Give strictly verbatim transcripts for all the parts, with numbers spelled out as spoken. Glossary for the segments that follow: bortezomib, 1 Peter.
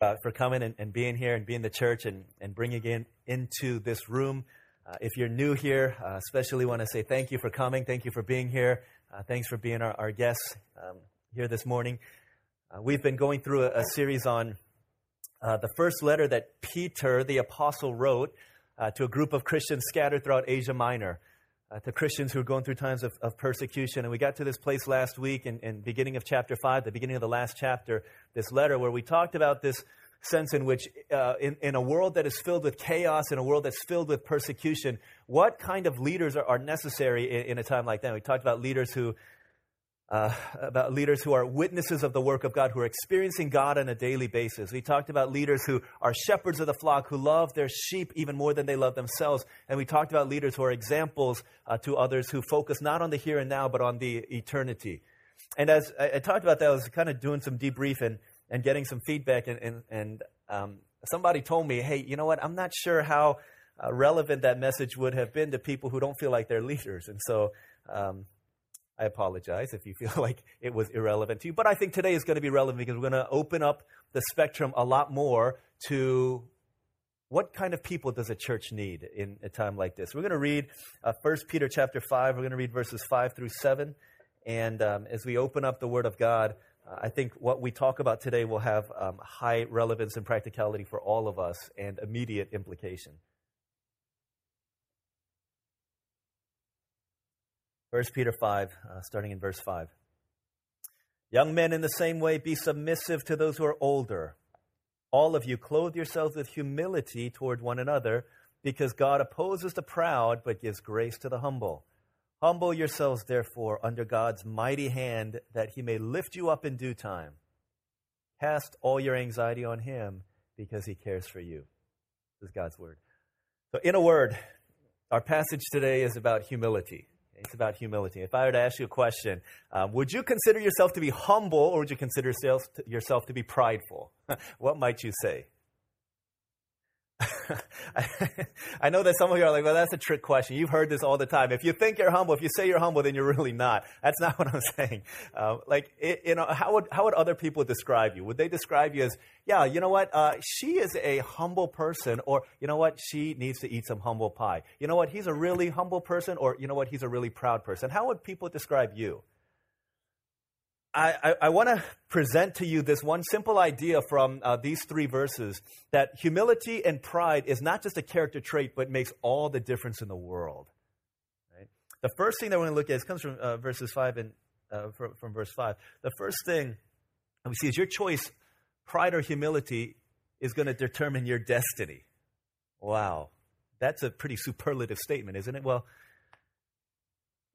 uh, for coming and, and being here and being the church and, and bringing in into this room. Uh, if you're new here, uh, especially want to say thank you for coming. Thank you for being here. Uh, thanks for being our, our guests um, here this morning. Uh, we've been going through a, a series on uh, the first letter that Peter, the apostle, wrote uh, to a group of Christians scattered throughout Asia Minor, uh, to Christians who are going through times of, of persecution. And we got to this place last week in, in beginning of chapter five, the beginning of the last chapter, this letter where we talked about this sense in which uh, in, in a world that is filled with chaos, in a world that's filled with persecution, what kind of leaders are, are necessary in, in a time like that? We talked about leaders who Uh, about leaders who are witnesses of the work of God, who are experiencing God on a daily basis. We talked about leaders who are shepherds of the flock, who love their sheep even more than they love themselves. And we talked about leaders who are examples uh, to others, who focus not on the here and now, but on the eternity. And as I, I talked about that, I was kind of doing some debrief and, and getting some feedback. And, and, and um, somebody told me, hey, you know what? I'm not sure how uh, relevant that message would have been to people who don't feel like they're leaders. And so Um, I apologize if you feel like it was irrelevant to you, but I think today is going to be relevant because we're going to open up the spectrum a lot more to what kind of people does a church need in a time like this. We're going to read uh, First Peter chapter five. We're going to read verses five through seven. And um, as we open up the Word of God, uh, I think what we talk about today will have um, high relevance and practicality for all of us and immediate implication. First Peter five, uh, starting in verse five. Young men, in the same way, be submissive to those who are older. All of you, clothe yourselves with humility toward one another, because God opposes the proud, but gives grace to the humble. Humble yourselves, therefore, under God's mighty hand, that he may lift you up in due time. Cast all your anxiety on him, because he cares for you. This is God's word. So, in a word, our passage today is about humility. It's about humility. If I were to ask you a question, um, would you consider yourself to be humble, or would you consider yourself to be prideful? What might you say? I know that some of you are like, well, that's a trick question. You've heard this all the time. If you think you're humble, if you say you're humble, then you're really not. That's not what I'm saying. Uh, like, it, you know, how would how would other people describe you? Would they describe you as, yeah, you know what, uh, she is a humble person, or you know what, she needs to eat some humble pie. You know what, he's a really humble person, or you know what, he's a really proud person. How would people describe you? I, I, I want to present to you this one simple idea from uh, these three verses, that humility and pride is not just a character trait, but makes all the difference in the world. Right? The first thing that we're going to look at, it comes from uh, verses five and uh, from, from verse five. The first thing we see is your choice, pride or humility, is going to determine your destiny. Wow, that's a pretty superlative statement, isn't it? Well,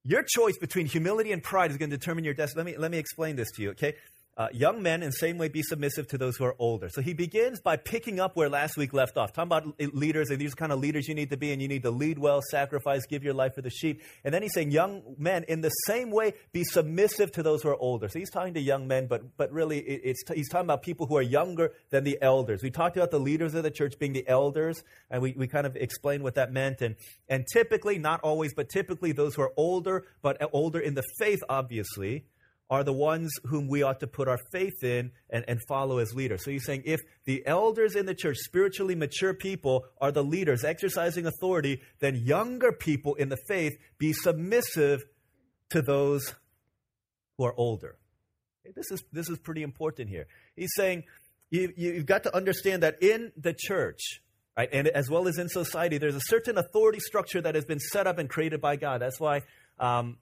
your choice between humility and pride is going to determine your destiny. Let me let me explain this to you, okay? Uh, young men, in the same way, be submissive to those who are older. So he begins by picking up where last week left off, talking about leaders, and these kind of leaders you need to be, and you need to lead well, sacrifice, give your life for the sheep. And then he's saying, young men, in the same way, be submissive to those who are older. So he's talking to young men, but but really it, it's t- he's talking about people who are younger than the elders. We talked about the leaders of the church being the elders, and we, we kind of explained what that meant. And, and typically, not always, but typically those who are older, but older in the faith, obviously, are the ones whom we ought to put our faith in and, and follow as leaders. So he's saying if the elders in the church, spiritually mature people, are the leaders exercising authority, then younger people in the faith be submissive to those who are older. This is this is pretty important here. He's saying you, you've got to understand that in the church, right, and as well as in society, there's a certain authority structure that has been set up and created by God. That's why Um,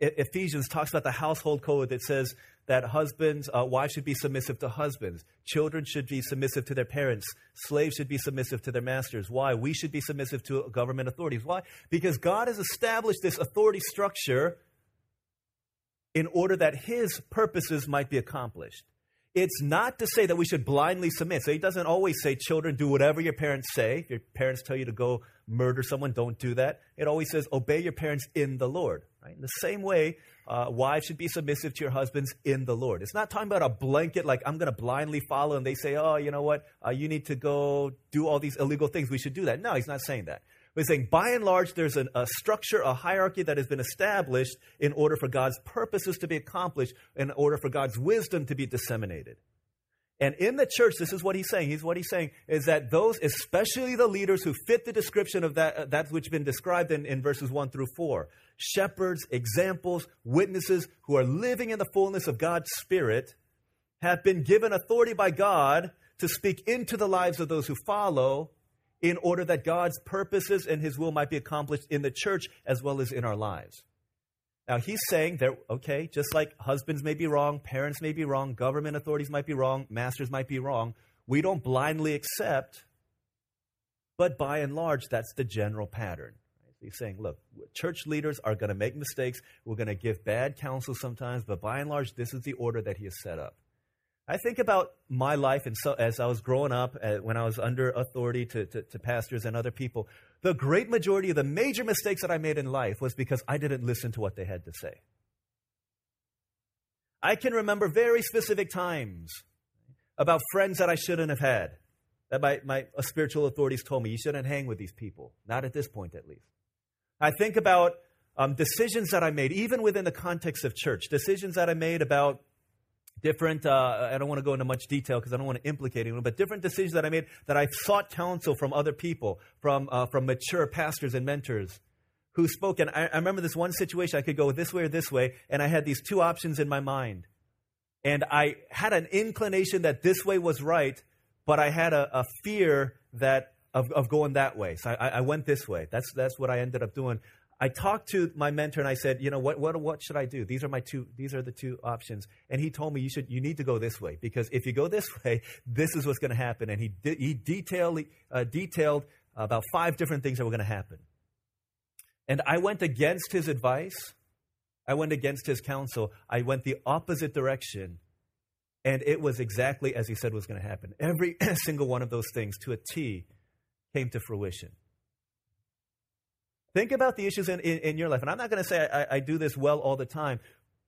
Ephesians talks about the household code that says that husbands, uh, wives should be submissive to husbands. Children should be submissive to their parents. Slaves should be submissive to their masters. Why? We should be submissive to government authorities. Why? Because God has established this authority structure in order that his purposes might be accomplished. It's not to say that we should blindly submit. So he doesn't always say, children, do whatever your parents say. If your parents tell you to go murder someone, don't do that. It always says, obey your parents in the Lord. Right? In the same way, uh, wives should be submissive to your husbands in the Lord. It's not talking about a blanket, like I'm going to blindly follow, and they say, oh, you know what, uh, you need to go do all these illegal things. We should do that. No, he's not saying that. He's saying, by and large, there's an, a structure, a hierarchy that has been established in order for God's purposes to be accomplished, in order for God's wisdom to be disseminated. And in the church, this is what he's saying. He's what he's saying is that those, especially the leaders who fit the description of that, uh, that which has been described in, in verses one through four, shepherds, examples, witnesses who are living in the fullness of God's Spirit, have been given authority by God to speak into the lives of those who follow in order that God's purposes and his will might be accomplished in the church as well as in our lives. Now, he's saying that, okay, just like husbands may be wrong, parents may be wrong, government authorities might be wrong, masters might be wrong, we don't blindly accept, but by and large, that's the general pattern. He's saying, look, church leaders are going to make mistakes, we're going to give bad counsel sometimes, but by and large, this is the order that he has set up. I think about my life, and so as I was growing up, uh, when I was under authority to, to, to pastors and other people, the great majority of the major mistakes that I made in life was because I didn't listen to what they had to say. I can remember very specific times about friends that I shouldn't have had, that my, my spiritual authorities told me, you shouldn't hang with these people, not at this point at least. I think about um, decisions that I made, even within the context of church, decisions that I made about different, uh, I don't want to go into much detail because I don't want to implicate anyone, but different decisions that I made that I sought counsel from other people, from uh, from mature pastors and mentors who spoke. And I, I remember this one situation, I could go this way or this way, and I had these two options in my mind. And I had an inclination that this way was right, but I had a, a fear that of, of going that way. So I, I went this way. That's that's what I ended up doing. I talked to my mentor and I said, you know, what, what, what should I do? These are my two, these are the two options. And he told me, you should, you need to go this way, because if you go this way, this is what's going to happen. And he de- he detailed, uh, detailed about five different things that were going to happen. And I went against his advice. I went against his counsel. I went the opposite direction. And it was exactly as he said was going to happen. Every single one of those things to a T came to fruition. Think about the issues in, in, in your life. And I'm not going to say I, I do this well all the time,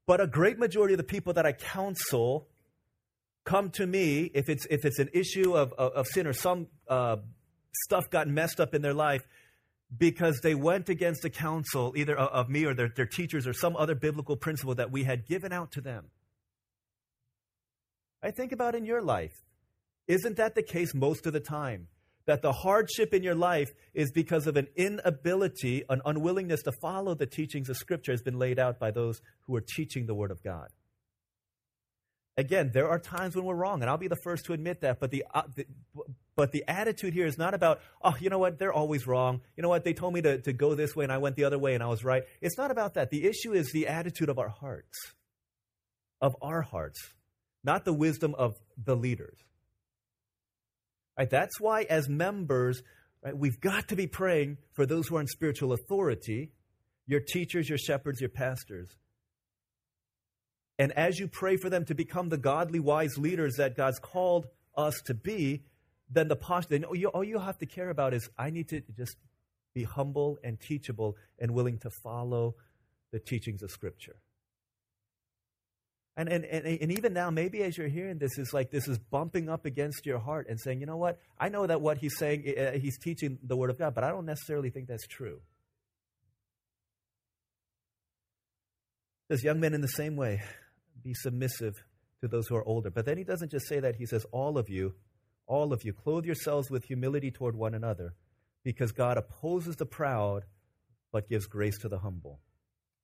but a great majority of the people that I counsel come to me if it's if it's an issue of, of, of sin or some uh, stuff got messed up in their life because they went against the counsel either of, of me or their, their teachers or some other biblical principle that we had given out to them. I think about in your life. Isn't that the case most of the time? That the hardship in your life is because of an inability, an unwillingness to follow the teachings of Scripture has been laid out by those who are teaching the Word of God. Again, there are times when we're wrong, and I'll be the first to admit that, but the, uh, the but the attitude here is not about, oh, you know what, they're always wrong. You know what, they told me to, to go this way, and I went the other way, and I was right. It's not about that. The issue is the attitude of our hearts, of our hearts, not the wisdom of the leaders. Right, that's why as members, right, we've got to be praying for those who are in spiritual authority, your teachers, your shepherds, your pastors. And as you pray for them to become the godly, wise leaders that God's called us to be, then the posture, then all you, all you have to care about is, I need to just be humble and teachable and willing to follow the teachings of Scripture. And, and and and even now, maybe as you're hearing this, is like this is bumping up against your heart and saying, you know what? I know that what he's saying, uh, he's teaching the Word of God, but I don't necessarily think that's true. Says, young men in the same way, be submissive to those who are older. But then he doesn't just say that. He says, all of you, all of you, clothe yourselves with humility toward one another, because God opposes the proud, but gives grace to the humble.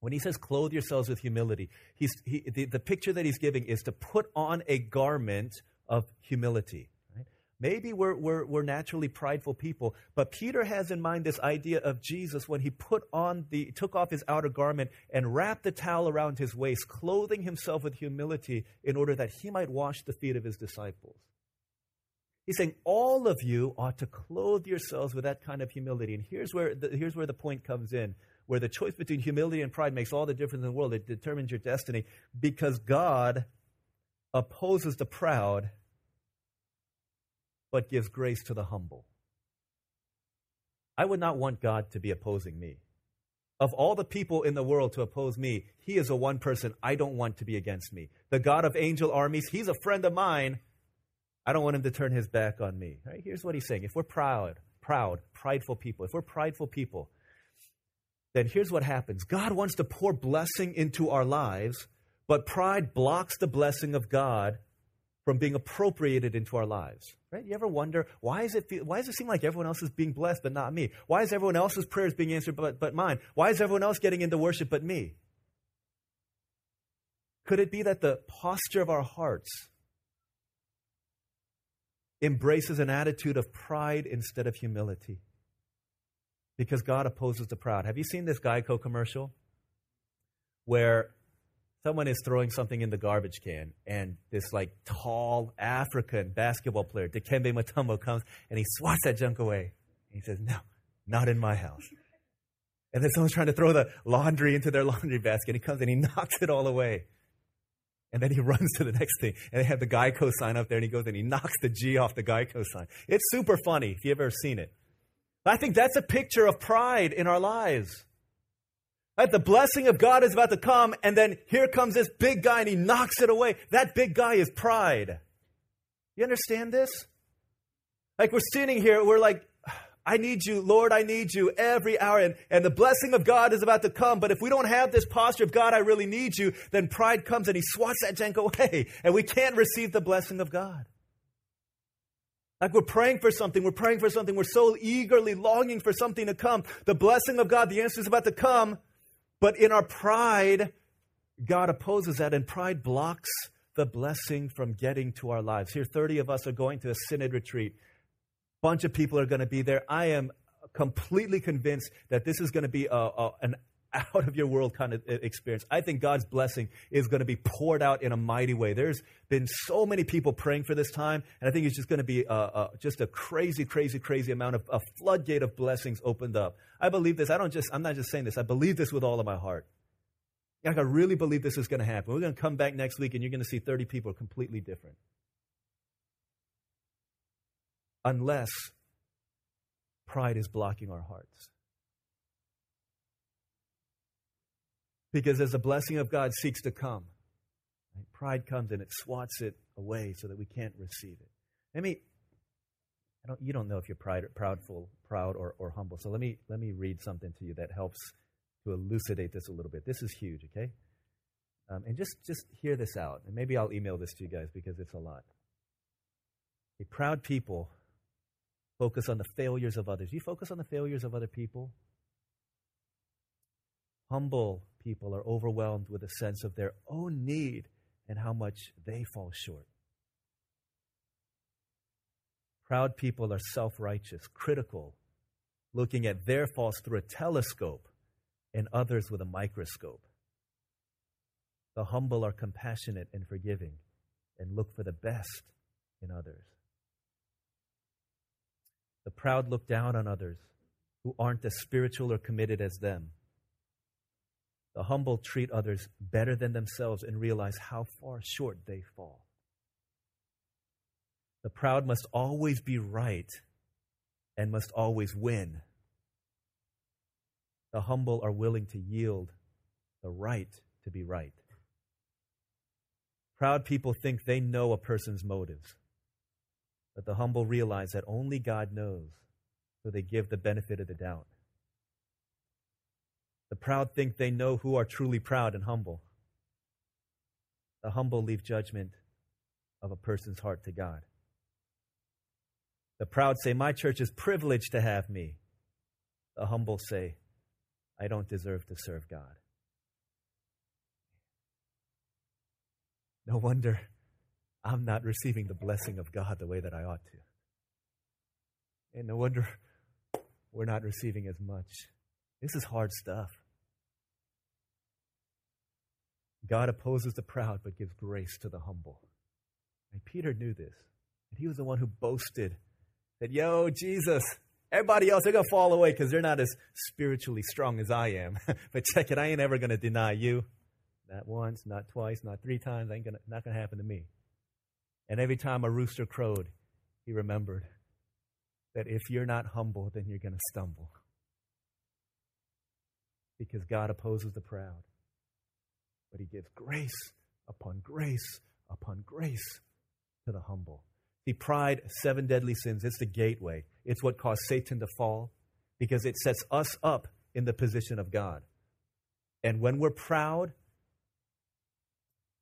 When he says clothe yourselves with humility, he's, he, the, the picture that he's giving is to put on a garment of humility. Right? Maybe we're, we're, we're naturally prideful people, but Peter has in mind this idea of Jesus when he put on the took off his outer garment and wrapped the towel around his waist, clothing himself with humility in order that he might wash the feet of his disciples. He's saying all of you ought to clothe yourselves with that kind of humility. And here's where the, here's where the point comes in. Where the choice between humility and pride makes all the difference in the world. It determines your destiny because God opposes the proud but gives grace to the humble. I would not want God to be opposing me. Of all the people in the world to oppose me, he is the one person I don't want to be against me. The God of angel armies, he's a friend of mine. I don't want him to turn his back on me. Right? Here's what he's saying. If we're proud, proud, prideful people, if we're prideful people, then here's what happens. God wants to pour blessing into our lives, but pride blocks the blessing of God from being appropriated into our lives, right? You ever wonder, why, is it feel, why does it seem like everyone else is being blessed but not me? Why is everyone else's prayers being answered but, but mine? Why is everyone else getting into worship but me? Could it be that the posture of our hearts embraces an attitude of pride instead of humility? Because God opposes the proud. Have you seen this Geico commercial where someone is throwing something in the garbage can and this like tall African basketball player, Dikembe Mutombo, comes and he swats that junk away. And he says, no, not in my house. And then someone's trying to throw the laundry into their laundry basket. He comes and he knocks it all away. And then he runs to the next thing. And they have the Geico sign up there and he goes and he knocks the G off the Geico sign. It's super funny if you've ever seen it. I think that's a picture of pride in our lives. That the blessing of God is about to come, and then here comes this big guy, and he knocks it away. That big guy is pride. You understand this? Like we're standing here, we're like, I need you, Lord, I need you every hour, and, and the blessing of God is about to come, but if we don't have this posture of God, I really need you, then pride comes, and he swats that jank away, and we can't receive the blessing of God. Like we're praying for something, we're praying for something, we're so eagerly longing for something to come. The blessing of God, the answer is about to come. But in our pride, God opposes that, and pride blocks the blessing from getting to our lives. Here, thirty of us are going to a synod retreat. A bunch of people are going to be there. I am completely convinced that this is going to be a, a, an out-of-your-world kind of experience. I think God's blessing is going to be poured out in a mighty way. There's been so many people praying for this time, and I think it's just going to be a, a, just a crazy, crazy, crazy amount of a floodgate of blessings opened up. I believe this. I don't just. I'm not just saying this. I believe this with all of my heart. Like I really believe this is going to happen. We're going to come back next week, and you're going to see thirty people completely different. Unless pride is blocking our hearts. Because as the blessing of God seeks to come, right, pride comes and it swats it away so that we can't receive it. Let me, I don't, you don't know if you're pride, proudful, proud or, or humble. So let me, let me read something to you that helps to elucidate this a little bit. This is huge, okay? Um, and just, just hear this out. And maybe I'll email this to you guys because it's a lot. The proud people focus on the failures of others. You focus on the failures of other people. Humble people are overwhelmed with a sense of their own need and how much they fall short. Proud people are self-righteous, critical, looking at their faults through a telescope and others with a microscope. The humble are compassionate and forgiving and look for the best in others. The proud look down on others who aren't as spiritual or committed as them. The humble treat others better than themselves and realize how far short they fall. The proud must always be right and must always win. The humble are willing to yield the right to be right. Proud people think they know a person's motives, but the humble realize that only God knows, so they give the benefit of the doubt. The proud think they know who are truly proud and humble. The humble leave judgment of a person's heart to God. The proud say, my church is privileged to have me. The humble say, I don't deserve to serve God. No wonder I'm not receiving the blessing of God the way that I ought to. And no wonder we're not receiving as much. This is hard stuff. God opposes the proud but gives grace to the humble. And Peter knew this. And he was the one who boasted that, yo, Jesus, everybody else, they're going to fall away because they're not as spiritually strong as I am. But check it, I ain't ever going to deny you. Not once, not twice, not three times. Ain't gonna, not going to happen to me. And every time a rooster crowed, he remembered that if you're not humble, then you're going to stumble. Because God opposes the proud, but he gives grace upon grace upon grace to the humble. See, pride, seven deadly sins, it's the gateway. It's what caused Satan to fall because it sets us up in the position of God. And when we're proud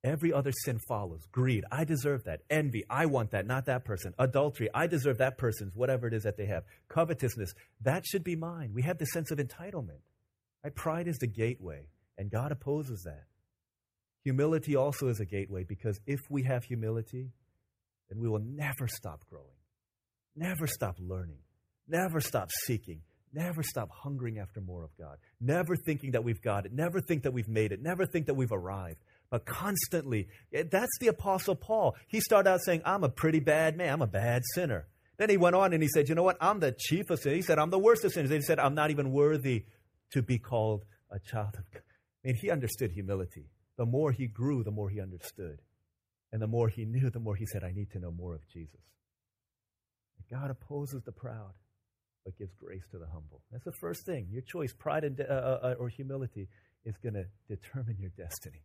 Every other sin follows. Greed, I deserve that. Envy, I want that, not that person. Adultery, I deserve that person's, whatever it is that they have. Covetousness, that should be mine. We have the sense of entitlement. Right? Pride is the gateway, and God opposes that. Humility also is a gateway, because if we have humility, then we will never stop growing, never stop learning, never stop seeking, never stop hungering after more of God, never thinking that we've got it, never think that we've made it, never think that we've arrived. But constantly, that's the Apostle Paul. He started out saying, I'm a pretty bad man. I'm a bad sinner. Then he went on and he said, you know what? I'm the chief of sinners. He said, I'm the worst of sinners. He said, I'm not even worthy to be called a child of God. I mean, he understood humility. The more he grew, the more he understood. And the more he knew, the more he said, I need to know more of Jesus. God opposes the proud, but gives grace to the humble. That's the first thing. Your choice, pride and de- uh, uh, or humility, is going to determine your destiny.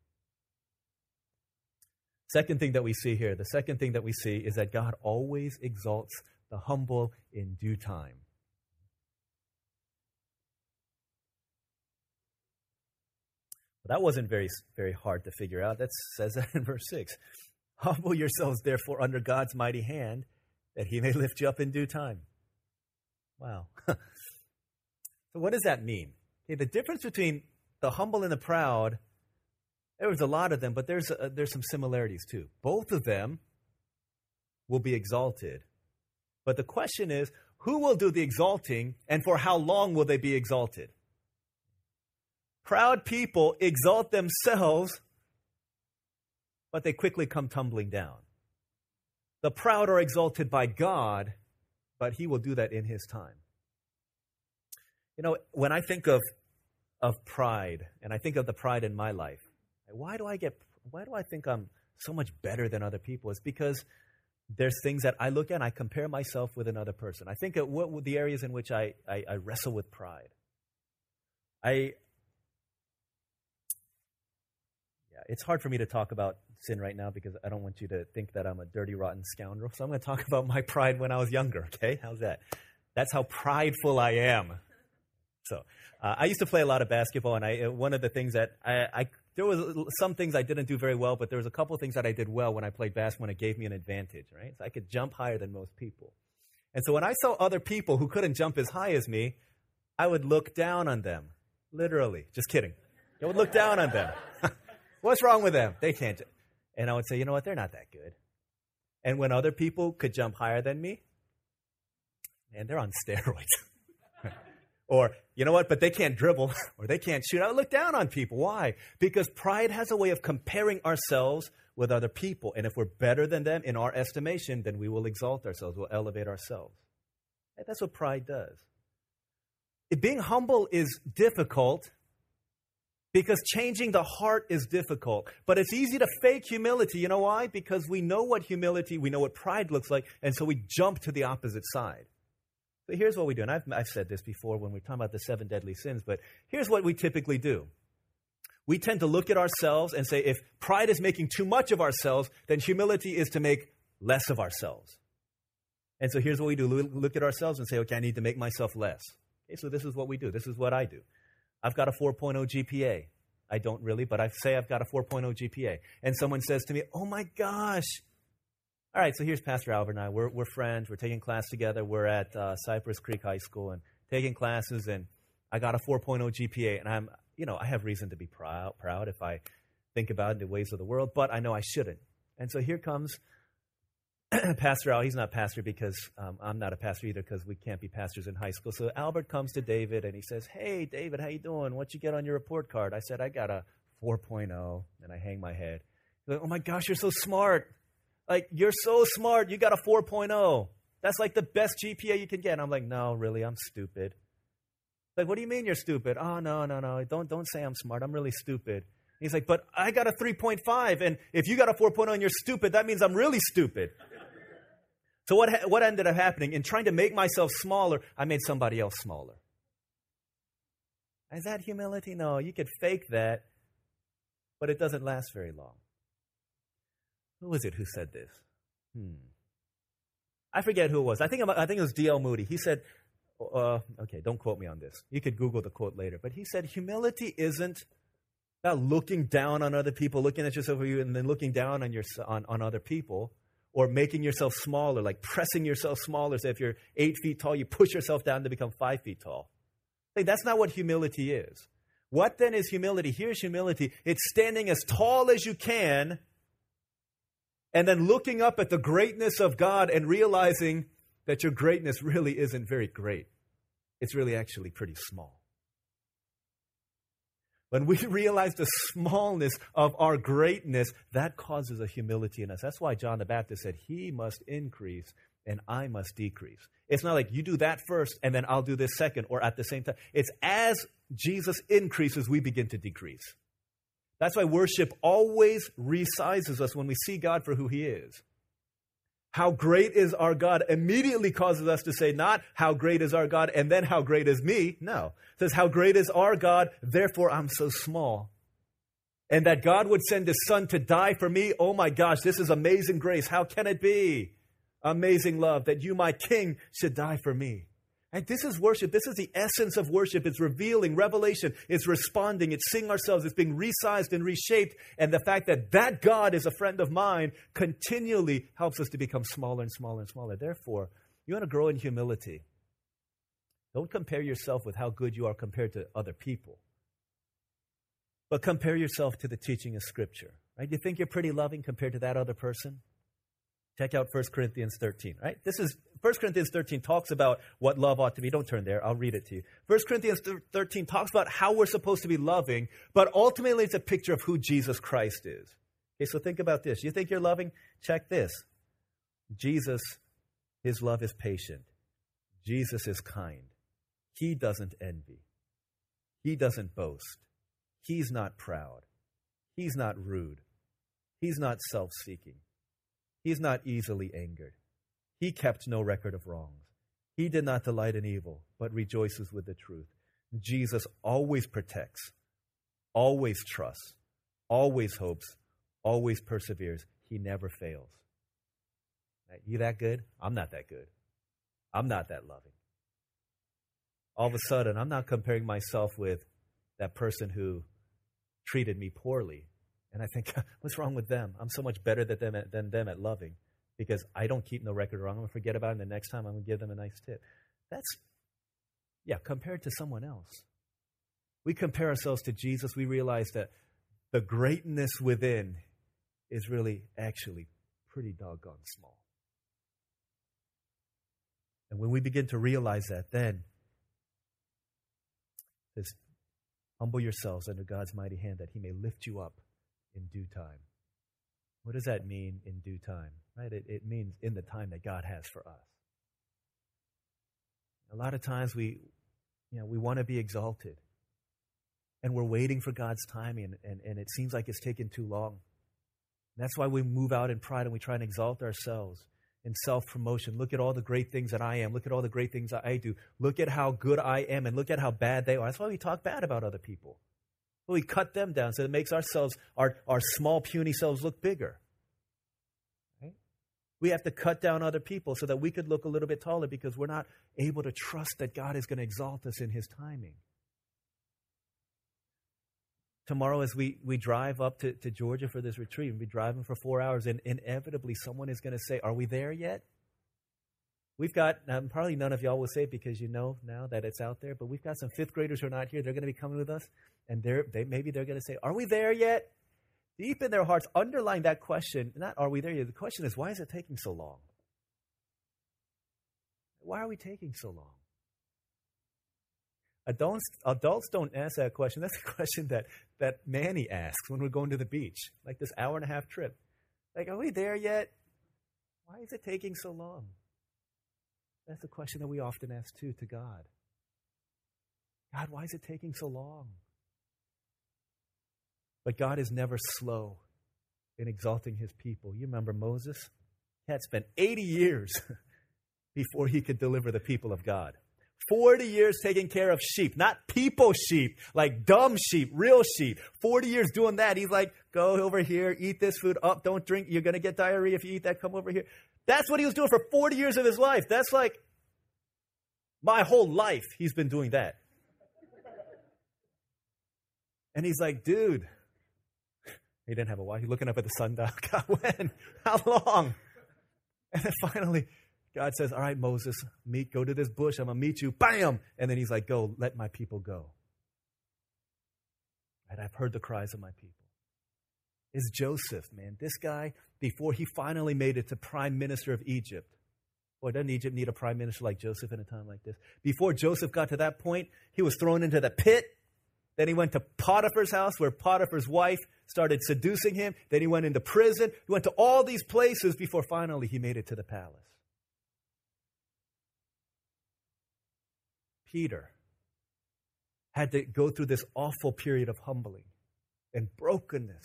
Second thing that we see here, the second thing that we see is that God always exalts the humble in due time. Well, that wasn't very, very hard to figure out. That says that in verse six. Humble yourselves, therefore, under God's mighty hand, that he may lift you up in due time. Wow. So what does that mean? Okay, the difference between the humble and the proud, there was a lot of them, but there's a, there's some similarities too. Both of them will be exalted. But the question is, who will do the exalting, and for how long will they be exalted? Proud people exalt themselves, but they quickly come tumbling down. The proud are exalted by God, but he will do that in his time. You know, when I think of of pride, and I think of the pride in my life, Why do I get? Why do I think I'm so much better than other people? It's because there's things that I look at and I compare myself with another person. I think at what were the areas in which I, I, I wrestle with pride. I yeah, it's hard for me to talk about sin right now because I don't want you to think that I'm a dirty, rotten scoundrel. So I'm going to talk about my pride when I was younger. Okay, how's that? That's how prideful I am. So uh, I used to play a lot of basketball, and I one of the things that I. I There was some things I didn't do very well, but there was a couple of things that I did well when I played basketball, and it gave me an advantage, right? So I could jump higher than most people. And so when I saw other people who couldn't jump as high as me, I would look down on them, literally. Just kidding. I would look down on them. What's wrong with them? They can't. And I would say, you know what? They're not that good. And when other people could jump higher than me, man, they're on steroids. Or, you know what, but they can't dribble, or they can't shoot. I would look down on people. Why? Because pride has a way of comparing ourselves with other people. And if we're better than them in our estimation, then we will exalt ourselves, we'll elevate ourselves. And that's what pride does. It, being humble is difficult because changing the heart is difficult. But it's easy to fake humility. You know why? Because we know what humility, we know what pride looks like, and so we jump to the opposite side. But here's what we do, and I've, I've said this before when we're talking about the seven deadly sins, but here's what we typically do. We tend to look at ourselves and say, if pride is making too much of ourselves, then humility is to make less of ourselves. And so here's what we do. We look at ourselves and say, okay, I need to make myself less. Okay, so this is what we do. This is what I do. I've got a four point oh G P A. I don't really, but I say I've got a four point oh G P A. And someone says to me, oh my gosh. All right, so here's Pastor Albert and I. We're we're friends. We're taking class together. We're at uh, Cypress Creek High School and taking classes, and I got a four point oh G P A, and I'm, you know, I have reason to be proud, proud if I think about the ways of the world, but I know I shouldn't. And so here comes Pastor Al. He's not pastor because um, I'm not a pastor either, because we can't be pastors in high school. So Albert comes to David, and he says, hey, David, how you doing? What you get on your report card? I said, I got a four point oh, and I hang my head. He's like, oh, my gosh, you're so smart. Like, you're so smart, you got a four point oh. That's like the best G P A you can get. And I'm like, no, really, I'm stupid. Like, what do you mean you're stupid? Oh, no, no, no, don't don't say I'm smart. I'm really stupid. And he's like, but I got a three point five, and if you got a four point oh and you're stupid, that means I'm really stupid. So what ha- what ended up happening? In trying to make myself smaller, I made somebody else smaller. Is that humility? No, you could fake that, but it doesn't last very long. Who was it who said this? Hmm. I forget who it was. I think I think it was D L Moody. He said, uh, okay, don't quote me on this. You could Google the quote later. But he said, humility isn't Not looking down on other people, looking at yourself and then looking down on your on, on other people, or making yourself smaller, like pressing yourself smaller. So if you're eight feet tall, you push yourself down to become five feet tall. Like, that's not what humility is. What then is humility? Here's humility. It's standing as tall as you can and then looking up at the greatness of God and realizing that your greatness really isn't very great. It's really actually pretty small. When we realize the smallness of our greatness, that causes a humility in us. That's why John the Baptist said, he must increase and I must decrease. It's not like you do that first and then I'll do this second or at the same time. It's as Jesus increases, we begin to decrease. That's why worship always resizes us when we see God for who he is. How great is our God immediately causes us to say not how great is our God and then how great is me. No. It says how great is our God, therefore I'm so small. And that God would send his son to die for me. Oh my gosh, this is amazing grace. How can it be? Amazing love that you, my king, should die for me. And this is worship. This is the essence of worship. It's revealing, revelation. It's responding. It's seeing ourselves. It's being resized and reshaped. And the fact that that God is a friend of mine continually helps us to become smaller and smaller and smaller. Therefore, you want to grow in humility. Don't compare yourself with how good you are compared to other people. But compare yourself to the teaching of Scripture. Right? You think you're pretty loving compared to that other person? Check out First Corinthians thirteen, right? This is First Corinthians thirteen talks about what love ought to be. Don't turn there. I'll read it to you. First Corinthians thirteen talks about how we're supposed to be loving, but ultimately it's a picture of who Jesus Christ is. Okay, so think about this. You think you're loving? Check this. Jesus, his love is patient. Jesus is kind. He doesn't envy. He doesn't boast. He's not proud. He's not rude. He's not self-seeking. He's not easily angered. He kept no record of wrongs. He did not delight in evil, but rejoices with the truth. Jesus always protects, always trusts, always hopes, always perseveres. He never fails. You that good? I'm not that good. I'm not that loving. All of a sudden, I'm not comparing myself with that person who treated me poorly. And I think, what's wrong with them? I'm so much better than them at, than them at loving because I don't keep no record wrong. I'm going to forget about it, and the next time I'm going to give them a nice tip. That's, yeah, compared to someone else. We compare ourselves to Jesus. We realize that the greatness within is really actually pretty doggone small. And when we begin to realize that, then just humble yourselves under God's mighty hand that he may lift you up in due time. What does that mean, in due time? Right? It, it means in the time that God has for us. A lot of times we, you know, we want to be exalted, and we're waiting for God's timing, and, and, and it seems like it's taking too long. And that's why we move out in pride and we try and exalt ourselves in self-promotion. Look at all the great things that I am. Look at all the great things that I do. Look at how good I am, and look at how bad they are. That's why we talk bad about other people. We cut them down so it makes ourselves, our, our small, puny selves look bigger. Right? We have to cut down other people so that we could look a little bit taller because we're not able to trust that God is going to exalt us in his timing. Tomorrow as we, we drive up to, to Georgia for this retreat, we'll be driving for four hours and inevitably someone is going to say, are we there yet? We've got, um, probably none of y'all will say it because you know now that it's out there, but we've got some fifth graders who are not here. They're going to be coming with us, and they're, they maybe they're going to say, are we there yet? Deep in their hearts, underlying that question, not are we there yet? The question is, why is it taking so long? Why are we taking so long? Adults, adults don't ask that question. That's the question that, that Manny asks when we're going to the beach, like this hour and a half trip. Like, are we there yet? Why is it taking so long? That's the question that we often ask, too, to God. God, why is it taking so long? But God is never slow in exalting his people. You remember Moses? He had spent eighty years before he could deliver the people of God. forty years taking care of sheep, not people sheep, like dumb sheep, real sheep. forty years doing that. He's like, go over here, eat this food up, don't drink. You're going to get diarrhea if you eat that. Come over here. That's what he was doing for forty years of his life. That's like my whole life he's been doing that. And he's like, dude, he didn't have a wife. He's looking up at the sundial. God, when? How long? And then finally, God says, all right, Moses, meet, go to this bush. I'm going to meet you. Bam! And then he's like, go, let my people go. And I've heard the cries of my people. It's Joseph, man. This guy, before he finally made it to prime minister of Egypt. Boy, doesn't Egypt need a prime minister like Joseph in a time like this? Before Joseph got to that point, he was thrown into the pit. Then he went to Potiphar's house where Potiphar's wife started seducing him. Then he went into prison. He went to all these places before finally he made it to the palace. Peter had to go through this awful period of humbling and brokenness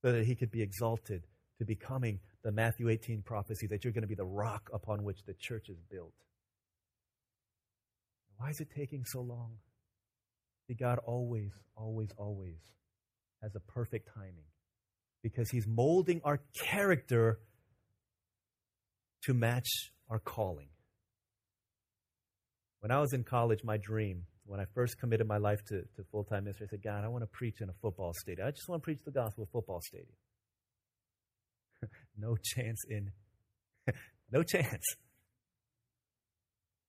so that he could be exalted to becoming the Matthew eighteen prophecy that you're going to be the rock upon which the church is built. Why is it taking so long? See, God always, always, always has a perfect timing because he's molding our character to match our calling. When I was in college, my dream, when I first committed my life to, to full-time ministry, I said, God, I want to preach in a football stadium. I just want to preach the gospel in a football stadium. no chance in, no chance.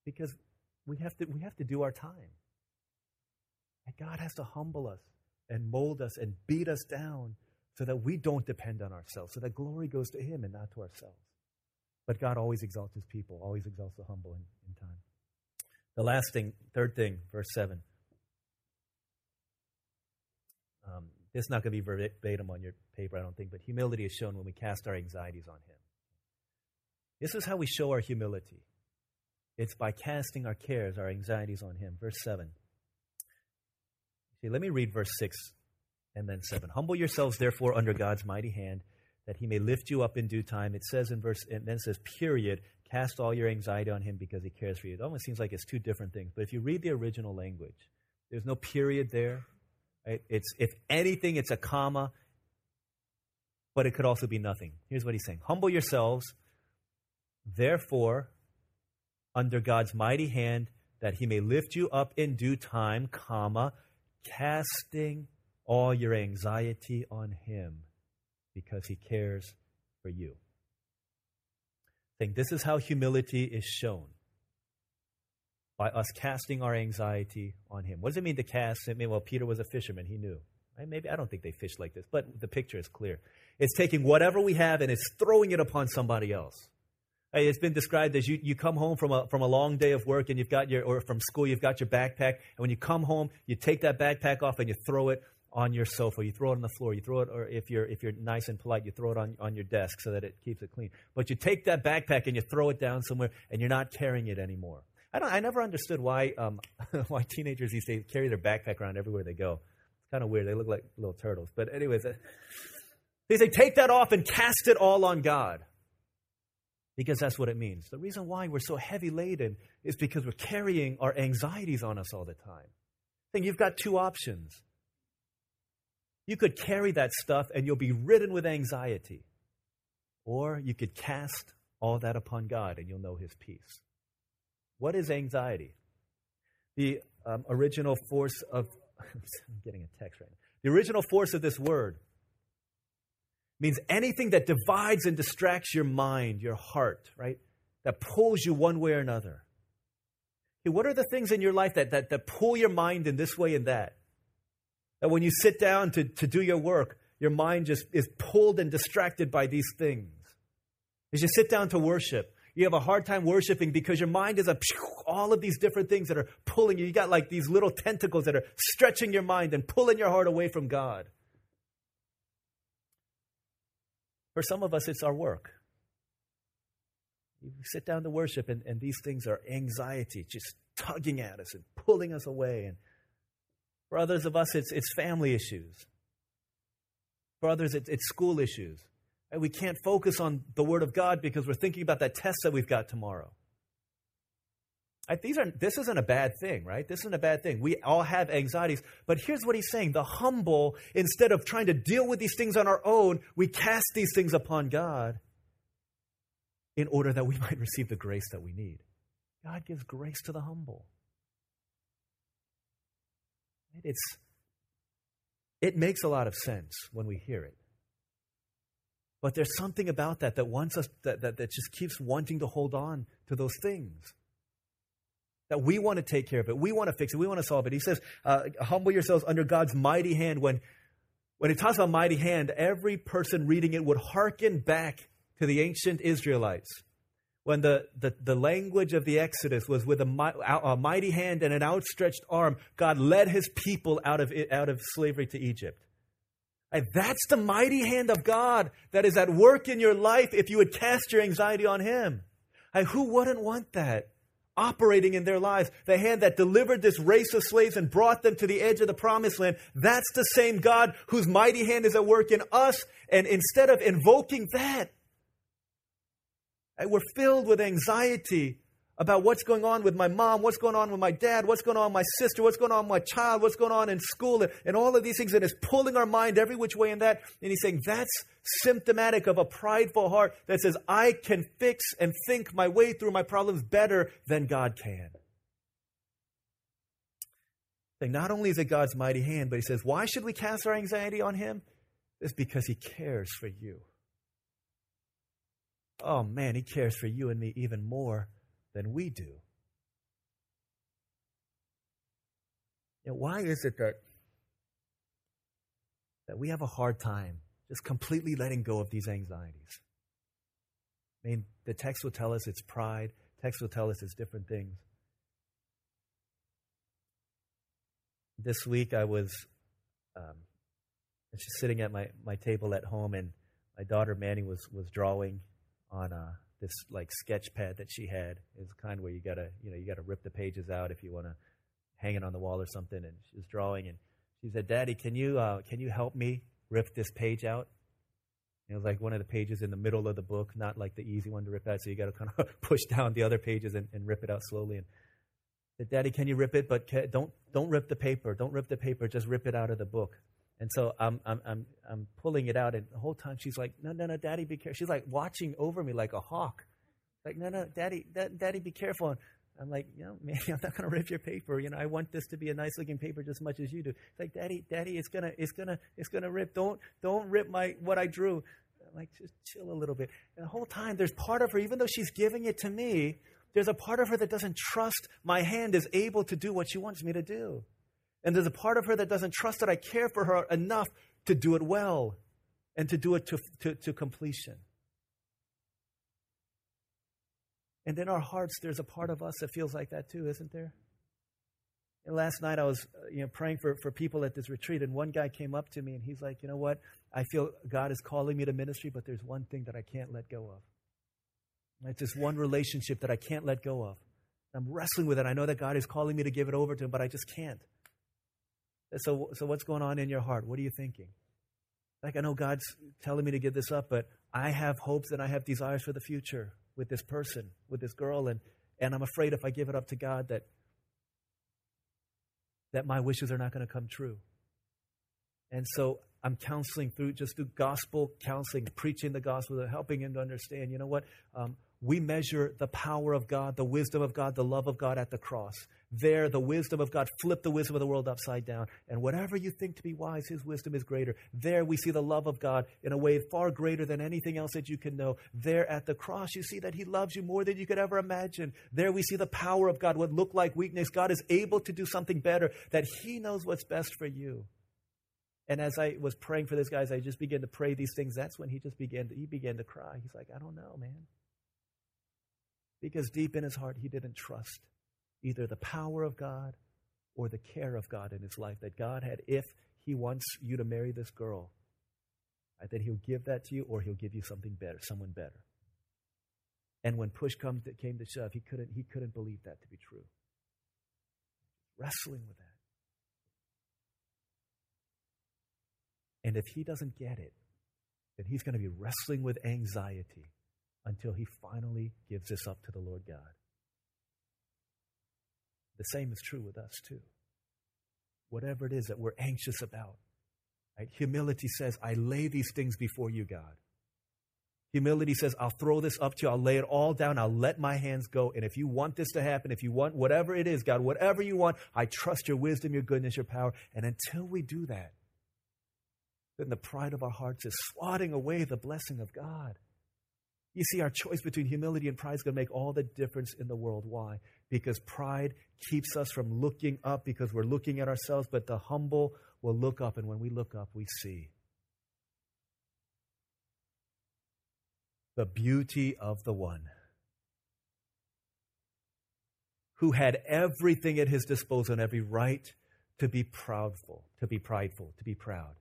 Because we have to, we have to do our time. And God has to humble us and mold us and beat us down so that we don't depend on ourselves, so that glory goes to him and not to ourselves. But God always exalts his people, always exalts the humble in, in time. The last thing, third thing, verse seven. Um, it's not going to be verbatim on your paper, I don't think, but humility is shown when we cast our anxieties on him. This is how we show our humility. It's by casting our cares, our anxieties on him. Verse seven. See, let me read verse six and then seven. Humble yourselves, therefore, under God's mighty hand, that he may lift you up in due time. It says in verse, and then it says, period, cast all your anxiety on him because he cares for you. It almost seems like it's two different things. But if you read the original language, there's no period there. Right? It's, if anything, it's a comma, but it could also be nothing. Here's what he's saying. Humble yourselves, therefore, under God's mighty hand, that he may lift you up in due time, comma, casting all your anxiety on him because he cares for you. Think this is how humility is shown, by us casting our anxiety on him. What does it mean to cast? It mean, well, Peter was a fisherman. He knew. Right? Maybe I don't think they fished like this, but the picture is clear. It's taking whatever we have and it's throwing it upon somebody else. Right? It's been described as you, you come home from a from a long day of work and you've got your, or from school, you've got your backpack. And when you come home, you take that backpack off and you throw it on your sofa, you throw it on the floor, you throw it, or if you're if you're nice and polite, you throw it on, on your desk so that it keeps it clean. But you take that backpack and you throw it down somewhere, and you're not carrying it anymore. I don't. I never understood why um, why teenagers these days carry their backpack around everywhere they go. It's kind of weird. They look like little turtles. But anyways, they say take that off and cast it all on God, because that's what it means. The reason why we're so heavy laden is because we're carrying our anxieties on us all the time. I think you've got two options. You could carry that stuff and you'll be ridden with anxiety. Or you could cast all that upon God and you'll know his peace. What is anxiety? The um, original force of... I'm getting a text right now. The original force of this word means anything that divides and distracts your mind, your heart, right? That pulls you one way or another. Hey, what are the things in your life that, that, that pull your mind in this way and that? That when you sit down to, to do your work, your mind just is pulled and distracted by these things. As you sit down to worship, you have a hard time worshiping because your mind is a all of these different things that are pulling you. You got like these little tentacles that are stretching your mind and pulling your heart away from God. For some of us, it's our work. You sit down to worship and, and these things are anxiety, just tugging at us and pulling us away. And for others of us, it's it's family issues. For others, it's, it's school issues. And we can't focus on the Word of God because we're thinking about that test that we've got tomorrow. I, these are this isn't a bad thing, right? This isn't a bad thing. We all have anxieties. But here's what he's saying. The humble, instead of trying to deal with these things on our own, we cast these things upon God in order that we might receive the grace that we need. God gives grace to the humble. It's It makes a lot of sense when we hear it. But there's something about that that wants us, that, that, that just keeps wanting to hold on to those things. That we want to take care of it. We want to fix it. We want to solve it. He says, uh, humble yourselves under God's mighty hand. When, when it talks about mighty hand, every person reading it would hearken back to the ancient Israelites. When the, the, the language of the Exodus was with a, a mighty hand and an outstretched arm, God led his people out of, out of slavery to Egypt. And that's the mighty hand of God that is at work in your life if you would cast your anxiety on him. And who wouldn't want that operating in their lives? The hand that delivered this race of slaves and brought them to the edge of the promised land. That's the same God whose mighty hand is at work in us. And instead of invoking that, and we're filled with anxiety about what's going on with my mom, what's going on with my dad, what's going on with my sister, what's going on with my child, what's going on in school, and, and all of these things. And it's pulling our mind every which way in that. And he's saying that's symptomatic of a prideful heart that says, I can fix and think my way through my problems better than God can. And not only is it God's mighty hand, but he says, why should we cast our anxiety on him? It's because he cares for you. Oh man, he cares for you and me even more than we do. You know, why is it that, that we have a hard time just completely letting go of these anxieties? I mean, the text will tell us it's pride. The text will tell us it's different things. This week I was um, just sitting at my, my table at home, and my daughter Manny was, was drawing on uh, this like sketch pad that she had. It's the kind where you gotta, you know, you gotta rip the pages out if you wanna hang it on the wall or something. And she was drawing, and she said, "Daddy, can you uh, can you help me rip this page out?" And it was like one of the pages in the middle of the book, not like the easy one to rip out. So you gotta kind of push down the other pages and, and rip it out slowly. And I said, "Daddy, can you rip it? But can, don't don't rip the paper. Don't rip the paper. Just rip it out of the book." And so I'm I'm I'm I'm pulling it out, and the whole time she's like, "No, no, no, Daddy, be careful." She's like watching over me like a hawk, like, "No, no, Daddy, da- Daddy, be careful." And I'm like, "You know, man, I'm not gonna rip your paper. You know, I want this to be a nice looking paper just as much as you do." It's like, "Daddy, Daddy, it's gonna, it's gonna, it's gonna rip. Don't, don't rip my what I drew." I'm like, just chill a little bit. And the whole time, there's part of her, even though she's giving it to me, there's a part of her that doesn't trust my hand is able to do what she wants me to do. And there's a part of her that doesn't trust that I care for her enough to do it well and to do it to, to, to completion. And in our hearts, there's a part of us that feels like that too, isn't there? And last night I was you know, praying for, for people at this retreat, and one guy came up to me, and he's like, "You know what? I feel God is calling me to ministry, but there's one thing that I can't let go of. It's this one relationship that I can't let go of. I'm wrestling with it. I know that God is calling me to give it over to him, but I just can't." So so what's going on in your heart? What are you thinking? Like, "I know God's telling me to give this up, but I have hopes and I have desires for the future with this person, with this girl, and, and I'm afraid if I give it up to God that, that my wishes are not going to come true. And so I'm counseling through, just through gospel counseling, preaching the gospel, helping him to understand, you know what? Um, we measure the power of God, the wisdom of God, the love of God at the cross. There, the wisdom of God flipped the wisdom of the world upside down. And whatever you think to be wise, his wisdom is greater. There we see the love of God in a way far greater than anything else that you can know. There at the cross, you see that he loves you more than you could ever imagine. There we see the power of God, what looked like weakness. God is able to do something better, that he knows what's best for you." And as I was praying for this guy, as I just began to pray these things, that's when he just began to, he began to cry. He's like, "I don't know, man." Because deep in his heart, he didn't trust either the power of God or the care of God in his life that God had. If he wants you to marry this girl, right, that he'll give that to you, or he'll give you something better, someone better. And when push comes, that came to shove, he couldn't, he couldn't believe that to be true. Wrestling with that. And if he doesn't get it, then he's going to be wrestling with anxiety until he finally gives this up to the Lord God. The same is true with us too. Whatever it is that we're anxious about, right? Humility says, "I lay these things before you, God." Humility says, "I'll throw this up to you. I'll lay it all down. I'll let my hands go. And if you want this to happen, if you want whatever it is, God, whatever you want, I trust your wisdom, your goodness, your power." And until we do that, then the pride of our hearts is swatting away the blessing of God. You see, our choice between humility and pride is going to make all the difference in the world. Why? Because pride keeps us from looking up because we're looking at ourselves, but the humble will look up, and when we look up, we see the beauty of the one who had everything at his disposal and every right to be proudful, to be prideful, to be proud.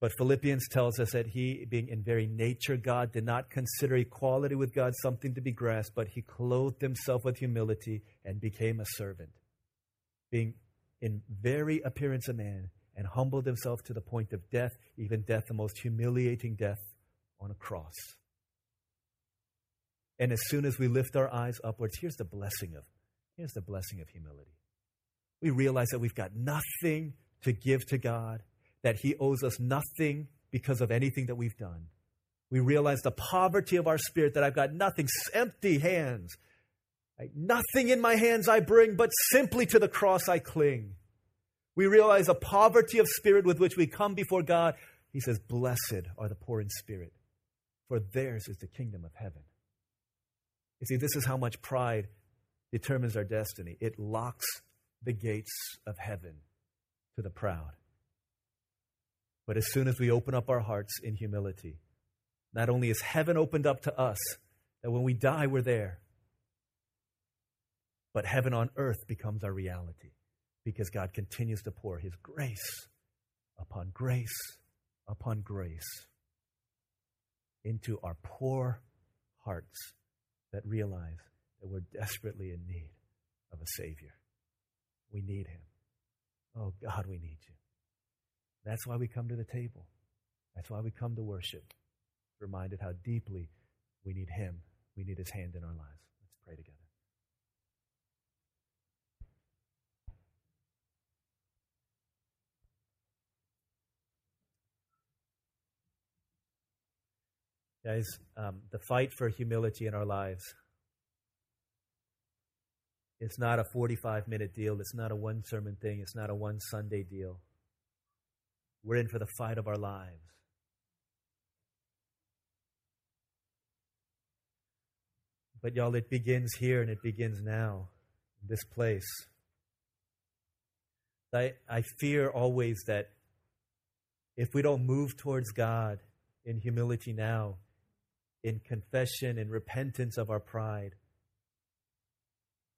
But Philippians tells us that he, being in very nature God, did not consider equality with God something to be grasped, but he clothed himself with humility and became a servant, being in very appearance a man, and humbled himself to the point of death, even death, the most humiliating death, on a cross. And as soon as we lift our eyes upwards, here's the blessing of, here's the blessing of humility. We realize that we've got nothing to give to God, that he owes us nothing because of anything that we've done. We realize the poverty of our spirit, that I've got nothing, empty hands. Right? Nothing in my hands I bring, but simply to the cross I cling. We realize the poverty of spirit with which we come before God. He says, blessed are the poor in spirit, for theirs is the kingdom of heaven. You see, this is how much pride determines our destiny. It locks the gates of heaven to the proud. But as soon as we open up our hearts in humility, not only is heaven opened up to us, that when we die, we're there, but heaven on earth becomes our reality because God continues to pour his grace upon grace upon grace into our poor hearts that realize that we're desperately in need of a Savior. We need him. Oh, God, we need you. That's why we come to the table. That's why we come to worship, reminded how deeply we need him. We need his hand in our lives. Let's pray together. Guys, um, the fight for humility in our lives, it's not a forty-five minute deal. It's not a one-sermon thing. It's not a one-Sunday deal. We're in for the fight of our lives. But y'all, it begins here and it begins now, in this place. I, I fear always that if we don't move towards God in humility now, in confession and repentance of our pride,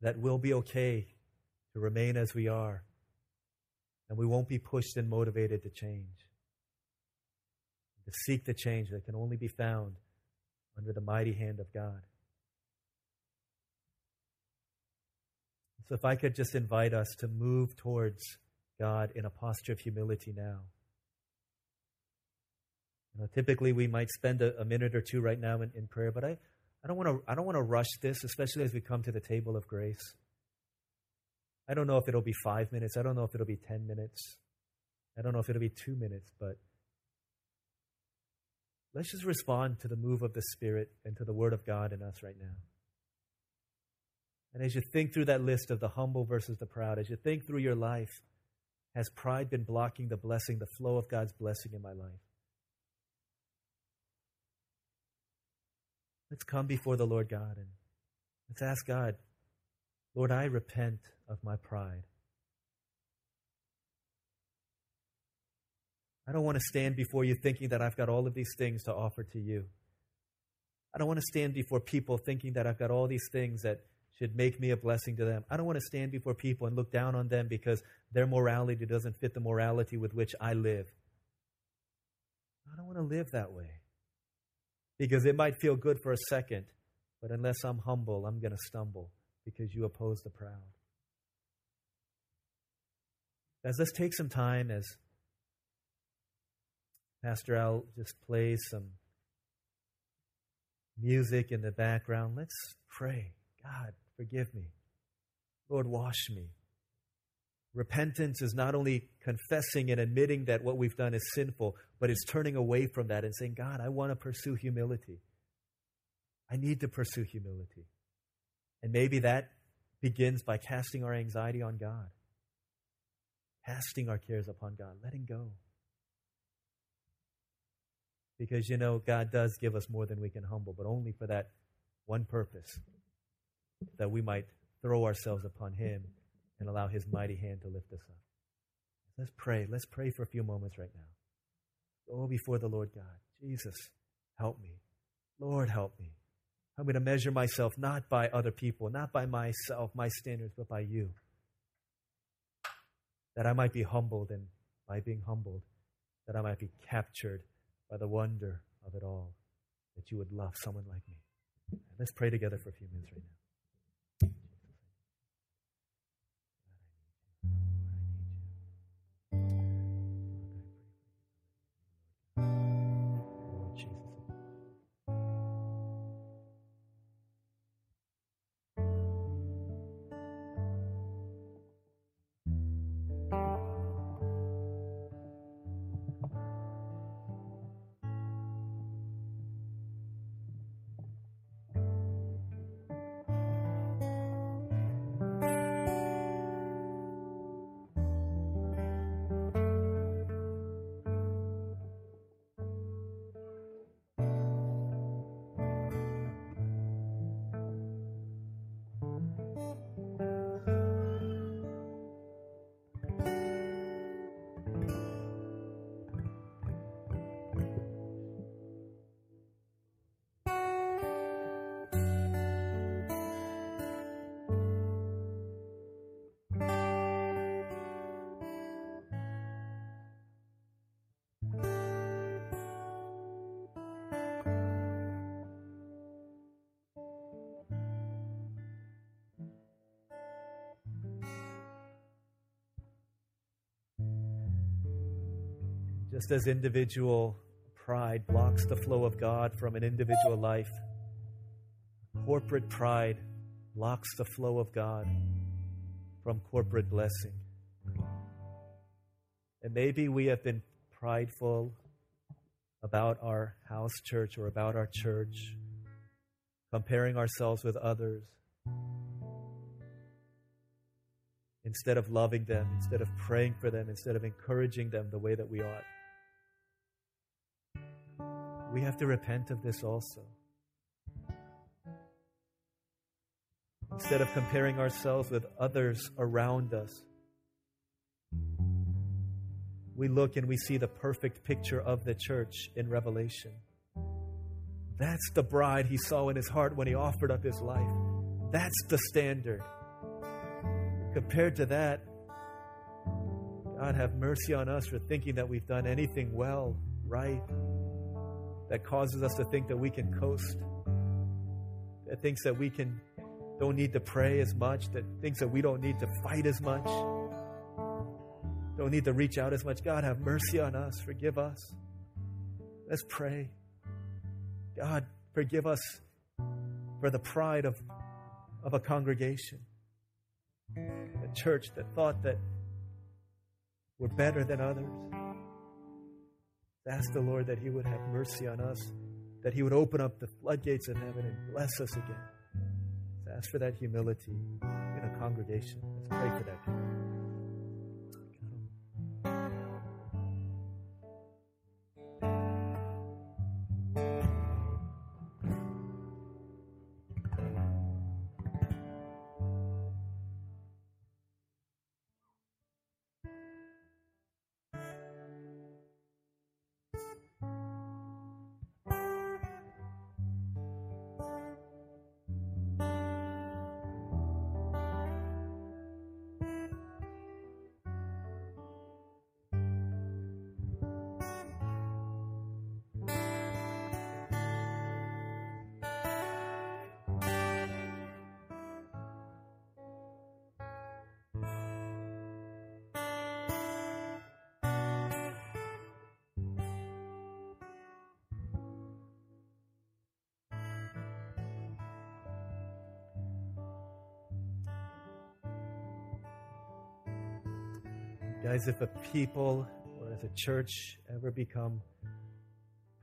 that we'll be okay to remain as we are. And we won't be pushed and motivated to change, to seek the change that can only be found under the mighty hand of God. So if I could just invite us to move towards God in a posture of humility now. You know, typically we might spend a, a minute or two right now in, in prayer, but I, I don't want to I don't want to rush this, especially as we come to the table of grace. I don't know if it'll be five minutes. I don't know if it'll be ten minutes. I don't know if it'll be two minutes, but let's just respond to the move of the Spirit and to the Word of God in us right now. And as you think through that list of the humble versus the proud, as you think through your life, has pride been blocking the blessing, the flow of God's blessing in my life? Let's come before the Lord God and let's ask God, Lord, I repent of my pride. I don't want to stand before you thinking that I've got all of these things to offer to you. I don't want to stand before people thinking that I've got all these things that should make me a blessing to them. I don't want to stand before people and look down on them because their morality doesn't fit the morality with which I live. I don't want to live that way because it might feel good for a second, but unless I'm humble, I'm going to stumble. Because you oppose the proud. Guys, let's take some time as Pastor Al just plays some music in the background. Let's pray. God, forgive me. Lord, wash me. Repentance is not only confessing and admitting that what we've done is sinful, but it's turning away from that and saying, God, I want to pursue humility. I need to pursue humility. And maybe that begins by casting our anxiety on God, casting our cares upon God, letting go. Because, you know, God does give us more than we can humble, but only for that one purpose, that we might throw ourselves upon him and allow his mighty hand to lift us up. Let's pray. Let's pray for a few moments right now. Go before the Lord God. Jesus, help me. Lord, help me. I'm going to measure myself not by other people, not by myself, my standards, but by you. That I might be humbled, and by being humbled, that I might be captured by the wonder of it all, that you would love someone like me. Let's pray together for a few minutes right now. Just as individual pride blocks the flow of God from an individual life, corporate pride blocks the flow of God from corporate blessing. And maybe we have been prideful about our house church or about our church, comparing ourselves with others, instead of loving them, instead of praying for them, instead of encouraging them the way that we ought. We have to repent of this also. Instead of comparing ourselves with others around us, we look and we see the perfect picture of the church in Revelation. That's the bride he saw in his heart when he offered up his life. That's the standard. Compared to that, God have mercy on us for thinking that we've done anything well, right, that causes us to think that we can coast, that thinks that we can don't need to pray as much, that thinks that we don't need to fight as much, don't need to reach out as much. God have mercy on us. Forgive us. Let's pray. God, forgive us for the pride of, of a congregation, a church that thought that we're better than others. Ask the Lord that he would have mercy on us, that he would open up the floodgates of heaven and bless us again. Let's ask for that humility in a congregation. Let's pray for that. Guys, if a people or as a church ever become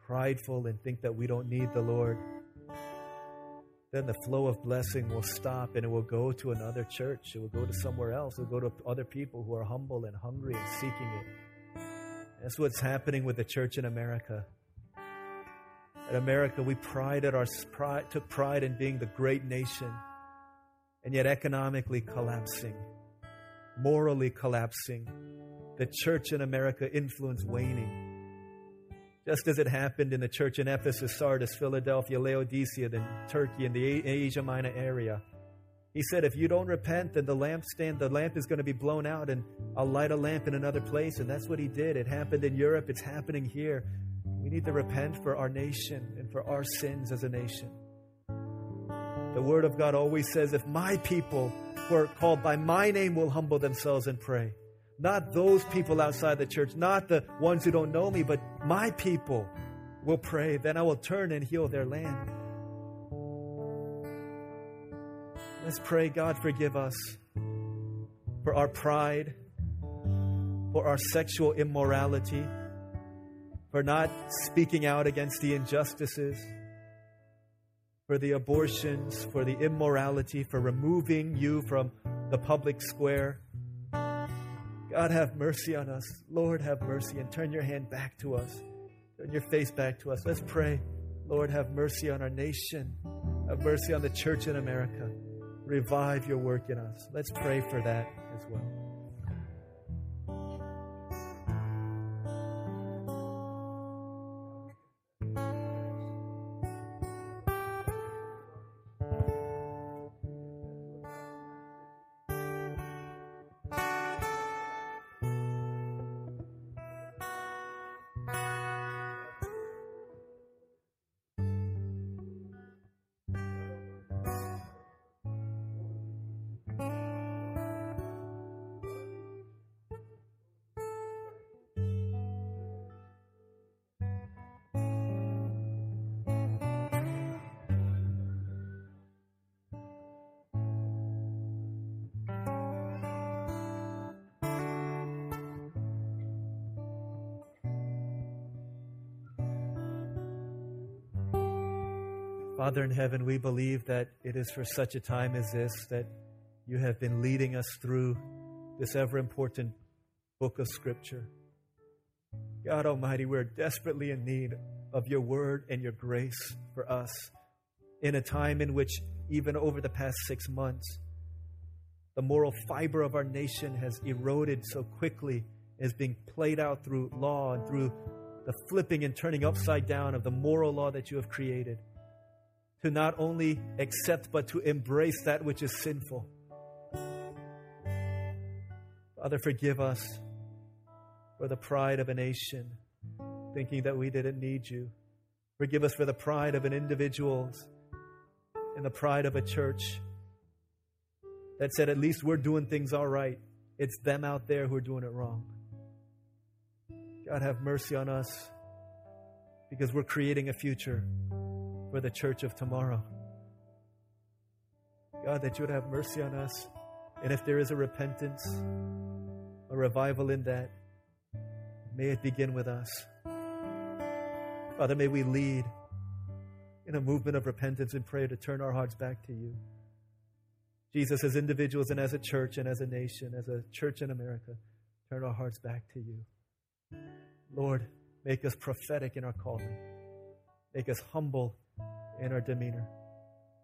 prideful and think that we don't need the Lord, then the flow of blessing will stop and it will go to another church. It will go to somewhere else. It will go to other people who are humble and hungry and seeking it. That's what's happening with the church in America. In America, we prided our, took pride in being the great nation, and yet economically collapsing, morally collapsing. The church in America influence waning. Just as it happened in the church in Ephesus, Sardis, Philadelphia, Laodicea, then Turkey, and the Asia Minor area. He said, if you don't repent, then the lampstand, the lamp is going to be blown out, and I'll light a lamp in another place. And that's what he did. It happened in Europe. It's happening here. We need to repent for our nation and for our sins as a nation. The Word of God always says, if my people who are called by my name will humble themselves and pray. Not those people outside the church, not the ones who don't know me, but my people will pray. Then I will turn and heal their land. Let's pray, God, forgive us for our pride, for our sexual immorality, for not speaking out against the injustices, for the abortions, for the immorality, for removing you from the public square. God, have mercy on us. Lord, have mercy, and turn your hand back to us. Turn your face back to us. Let's pray. Lord, have mercy on our nation. Have mercy on the church in America. Revive your work in us. Let's pray for that as well. Father in heaven, we believe that it is for such a time as this that you have been leading us through this ever-important book of Scripture. God Almighty, we're desperately in need of your word and your grace for us in a time in which, even over the past six months, the moral fiber of our nation has eroded so quickly, as being played out through law and through the flipping and turning upside down of the moral law that you have created, to not only accept, but to embrace that which is sinful. Father, forgive us for the pride of a nation, thinking that we didn't need you. Forgive us for the pride of an individual and the pride of a church that said, at least we're doing things all right. It's them out there who are doing it wrong. God, have mercy on us, because we're creating a future for the church of tomorrow. God, that you would have mercy on us. And if there is a repentance, a revival in that, may it begin with us. Father, may we lead in a movement of repentance and prayer to turn our hearts back to you. Jesus, as individuals and as a church and as a nation, as a church in America, turn our hearts back to you. Lord, make us prophetic in our calling. Make us humble in our demeanor.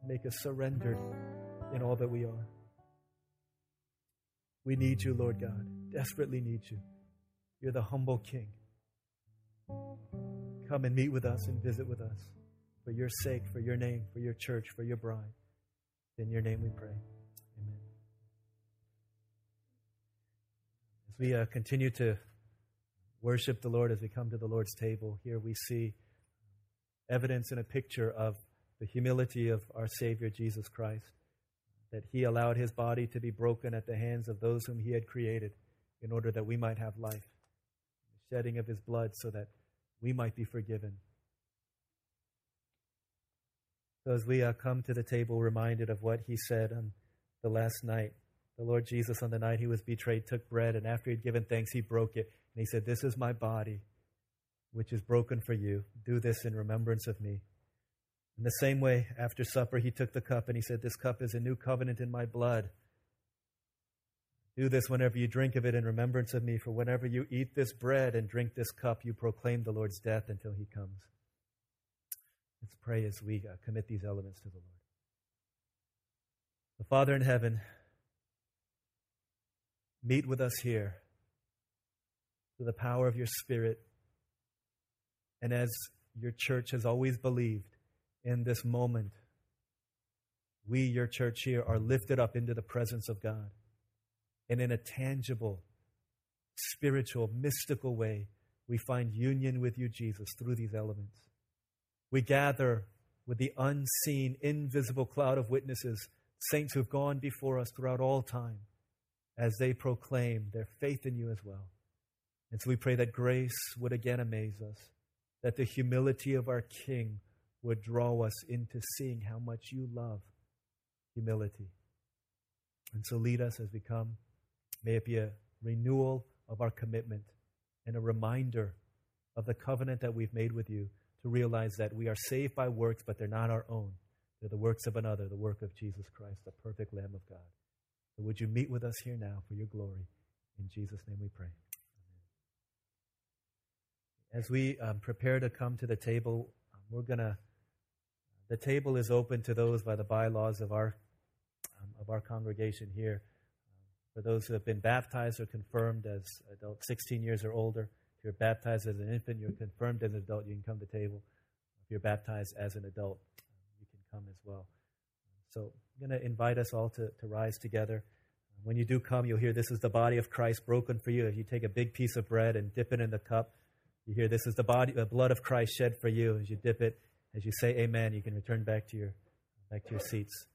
Make us surrendered in all that we are. We need you, Lord God. Desperately need you. You're the humble King. Come and meet with us and visit with us. For your sake, for your name, for your church, for your bride. In your name we pray. Amen. As we uh, continue to worship the Lord, as we come to the Lord's table, here we see evidence and a picture of the humility of our Savior, Jesus Christ, that he allowed his body to be broken at the hands of those whom he had created in order that we might have life, the shedding of his blood so that we might be forgiven. So as we uh, come to the table reminded of what he said on the last night, the Lord Jesus, on the night he was betrayed, took bread, and after he had given thanks, he broke it. And he said, "This is my body, which is broken for you. Do this in remembrance of me." In the same way, after supper, he took the cup and he said, "This cup is a new covenant in my blood. Do this whenever you drink of it in remembrance of me, for whenever you eat this bread and drink this cup, you proclaim the Lord's death until he comes." Let's pray as we commit these elements to the Lord. The Father in heaven, meet with us here through the power of your Spirit. And as your church has always believed, in this moment, we, your church here, are lifted up into the presence of God. And in a tangible, spiritual, mystical way, we find union with you, Jesus, through these elements. We gather with the unseen, invisible cloud of witnesses, saints who've gone before us throughout all time, as they proclaim their faith in you as well. And so we pray that grace would again amaze us, that the humility of our King would draw us into seeing how much you love humility. And so lead us as we come. May it be a renewal of our commitment and a reminder of the covenant that we've made with you, to realize that we are saved by works, but they're not our own. They're the works of another, the work of Jesus Christ, the perfect Lamb of God. So would you meet with us here now for your glory? In Jesus' name we pray. Amen. As we um, prepare to come to the table, um, we're going to, the table is open to those by the bylaws of our um, of our congregation here. Um, for those who have been baptized or confirmed as adults, sixteen years or older. If you're baptized as an infant, you're confirmed as an adult, you can come to the table. If you're baptized as an adult, you can come as well. So I'm going to invite us all to, to rise together. When you do come, you'll hear, "This is the body of Christ broken for you." If you take a big piece of bread and dip it in the cup, you hear, "This is the body, the blood of Christ shed for you." As you dip it, as you say amen, you can return back to your, back to your seats.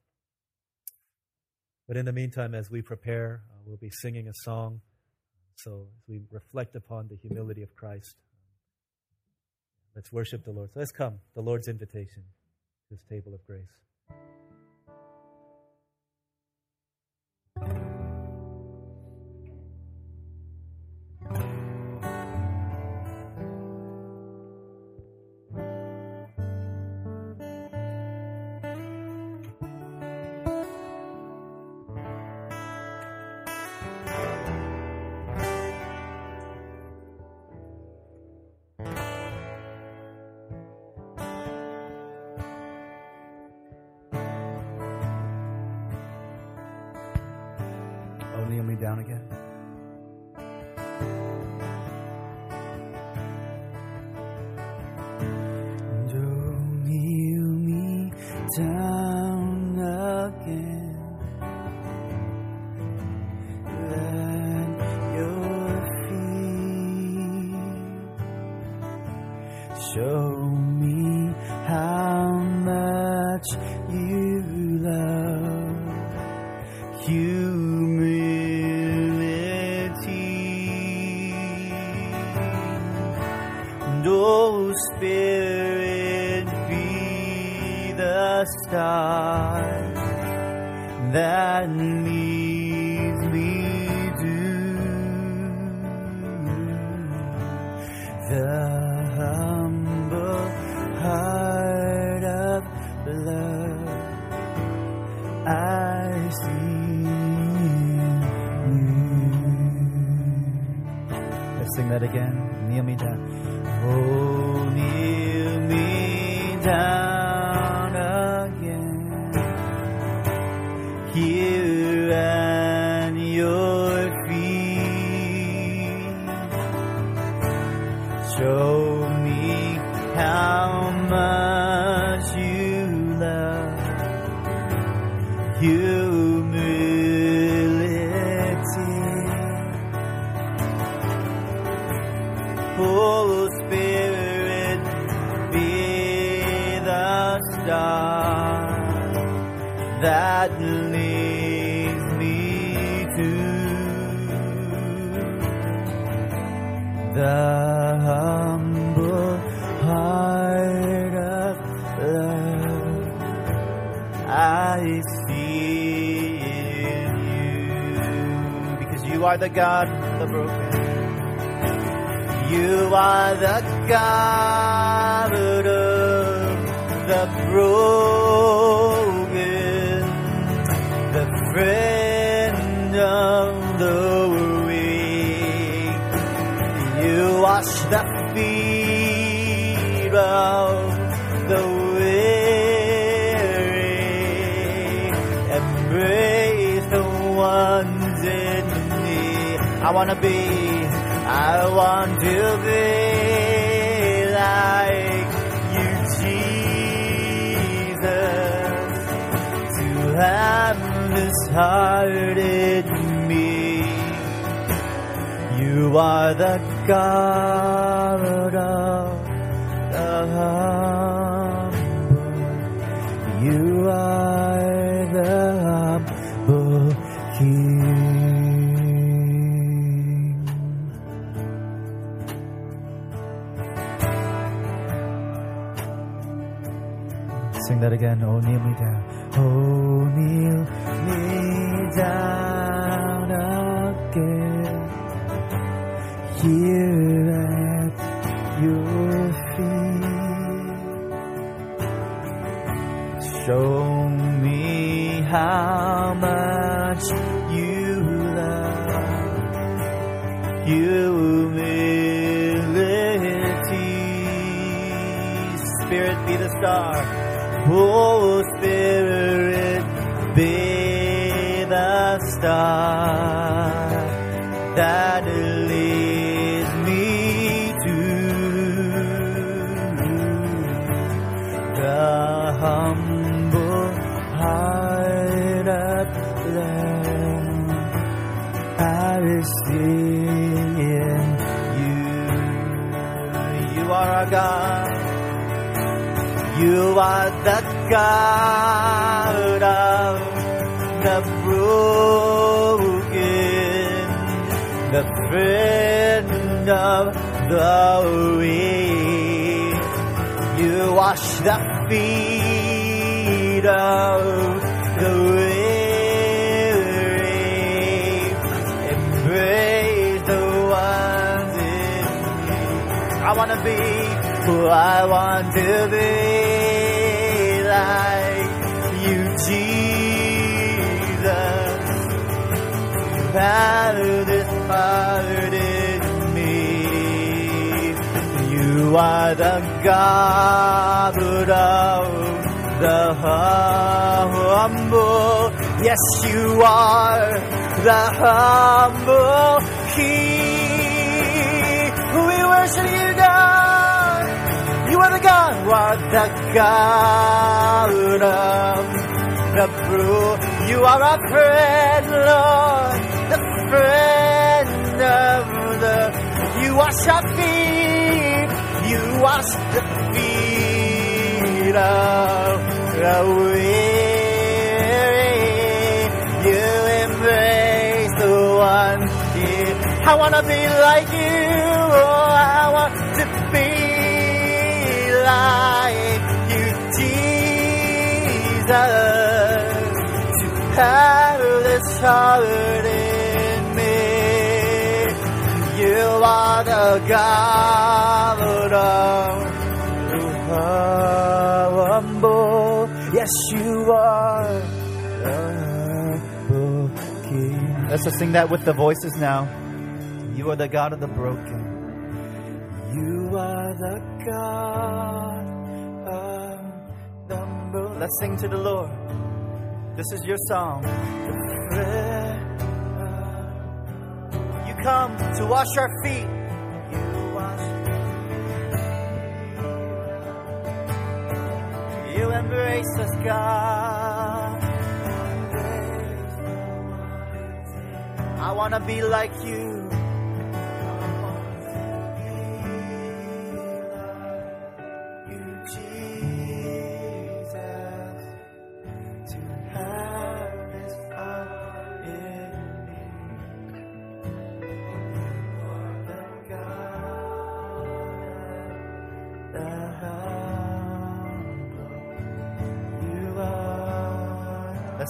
But in the meantime, as we prepare, uh, we'll be singing a song. So as we reflect upon the humility of Christ, let's worship the Lord. So let's come, the Lord's invitation to this table of grace. Down again. And roll me, roll me down again. At your feet, show me how much you love you. Spirit, be the star that leads me to the humble heart of love. I see you. Let's sing that again. Kneel me down. Oh. Kneel me down again, here at your feet. Show me how much you love humility. Oh, Spirit, that leads me to the humble heart of love I see in you. Because you are the God of the broken. You are the God of the broken, the friend of the weak. You wash the feet of the weary and breathe the ones in need. I want to be, I want to be like you, Jesus, to have this heart in me. You are the God of the humble. You are the humble King. Sing that again. Oh, kneel me down. Oh, kneel me down again. Here at your feet, show me how much you love. Humility, Spirit be the star. Oh, Spirit be the star that leads me to the humble heart of love I receive in you. You are our God. You are the God of the broken, the friend of the weak. You wash the feet of the weary, embrace the ones in me. I want to be who I want to be, like you, Jesus. Value this heart in me. You are the God of the humble. Yes, you are the humble King. We worship you, God. You are the God. You are the God of the broken. You are our friend, Lord, the friend of the, you wash our feet, you wash the feet of the weary, you embrace the one here. I want to be like you, oh, I want to be like you, Jesus, to have this heart in me. You are the God of the humble. Yes, you are the humble King. Let's just sing that with the voices now. You are the God of the broken. You are the God of the humble. Let's sing to the Lord. This is your song. Come to wash our feet. You wash. You embrace us, God. I want to be like you.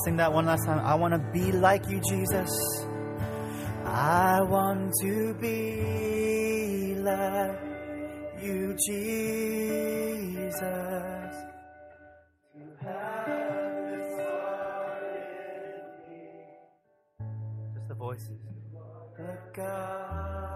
Sing that one last time. I want to be like you, Jesus. I want to be like you, Jesus. Just the voices. Let God.